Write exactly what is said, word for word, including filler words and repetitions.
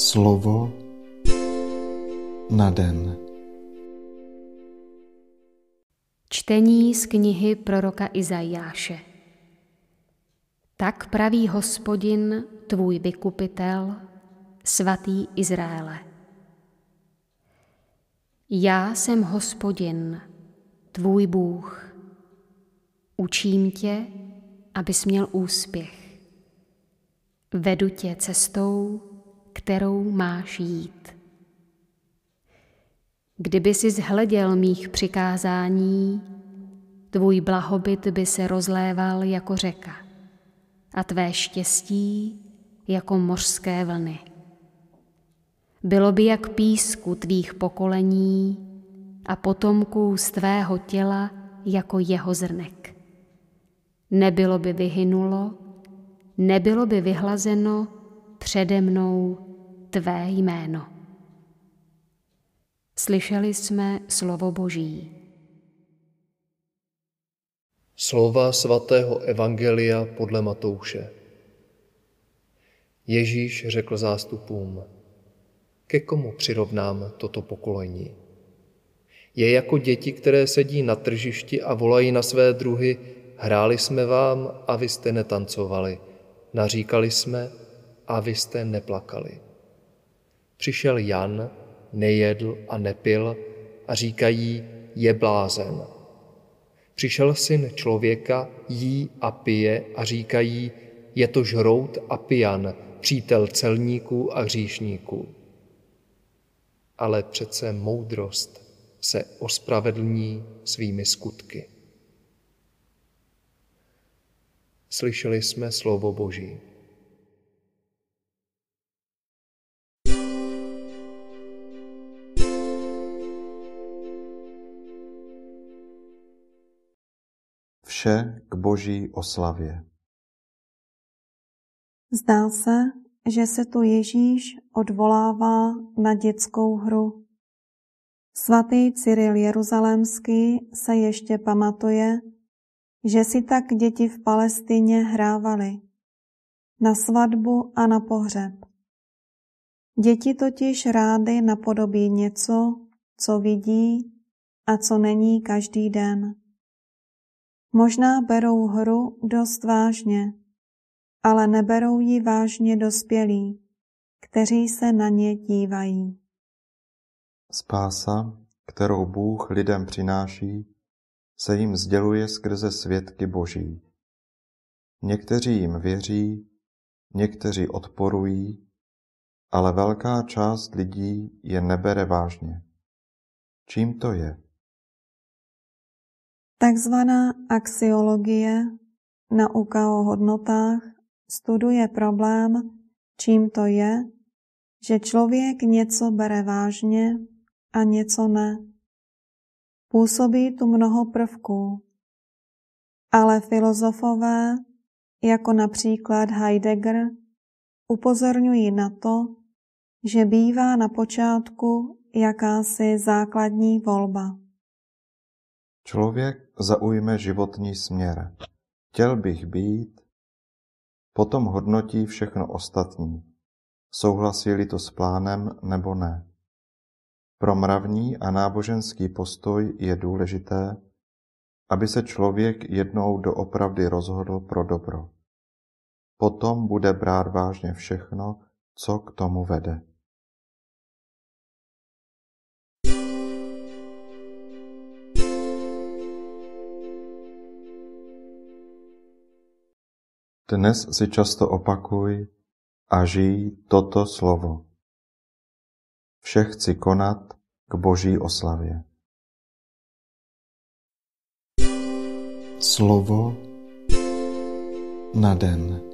Slovo na den. Čtení z knihy proroka Izajáše. Tak praví Hospodin, tvůj vykupitel, svatý Izraele. Já jsem Hospodin, tvůj Bůh. Učím tě, abys měl úspěch. Vedu tě cestou, kterou máš jít. Kdyby si zhleděl mých přikázání, tvůj blahobyt by se rozléval jako řeka a tvé štěstí jako mořské vlny. Bylo by jak písku tvých pokolení a potomků z tvého těla jako jeho zrnek. Nebylo by vyhynulo, nebylo by vyhlazeno přede mnou tvé jméno. Slyšeli jsme slovo Boží. Slova svatého Evangelia podle Matouše. Ježíš řekl zástupům: ke komu přirovnám toto pokolení? Je jako děti, které sedí na tržišti a volají na své druhy: hráli jsme vám a vy jste netancovali, naříkali jsme a vy jste neplakali. Přišel Jan, nejedl a nepil a říkají, je blázen. Přišel syn člověka, jí a pije a říkají, je to žrout a pijan, přítel celníků a hříšníků. Ale přece moudrost se ospravedlní svými skutky. Slyšeli jsme slovo Boží. Vše k Boží oslavě. Zdá se, že se tu Ježíš odvolává na dětskou hru. Svatý Cyril Jeruzalémský se ještě pamatuje, že si tak děti v Palestině hrávali na svatbu a na pohřeb. Děti totiž rády napodobí něco, co vidí a co není každý den. Možná berou hru dost vážně, ale neberou ji vážně dospělí, kteří se na ně dívají. Spása, kterou Bůh lidem přináší, se jim sděluje skrze svědky Boží. Někteří jim věří, někteří odporují, ale velká část lidí je nebere vážně. Čím to je? Takzvaná axiologie, nauka o hodnotách, studuje problém, čím to je, že člověk něco bere vážně a něco ne. Působí tu mnoho prvků, ale filozofové, jako například Heidegger, upozorňují na to, že bývá na počátku jakási základní volba. Člověk zaujme životní směr. Chtěl bych být, potom hodnotí všechno ostatní, souhlasí-li to s plánem nebo ne. Pro mravní a náboženský postoj je důležité, aby se člověk jednou doopravdy rozhodl pro dobro. Potom bude brát vážně všechno, co k tomu vede. Dnes si často opakuj a žij toto slovo. Vše chci konat k Boží oslavě. Slovo na den.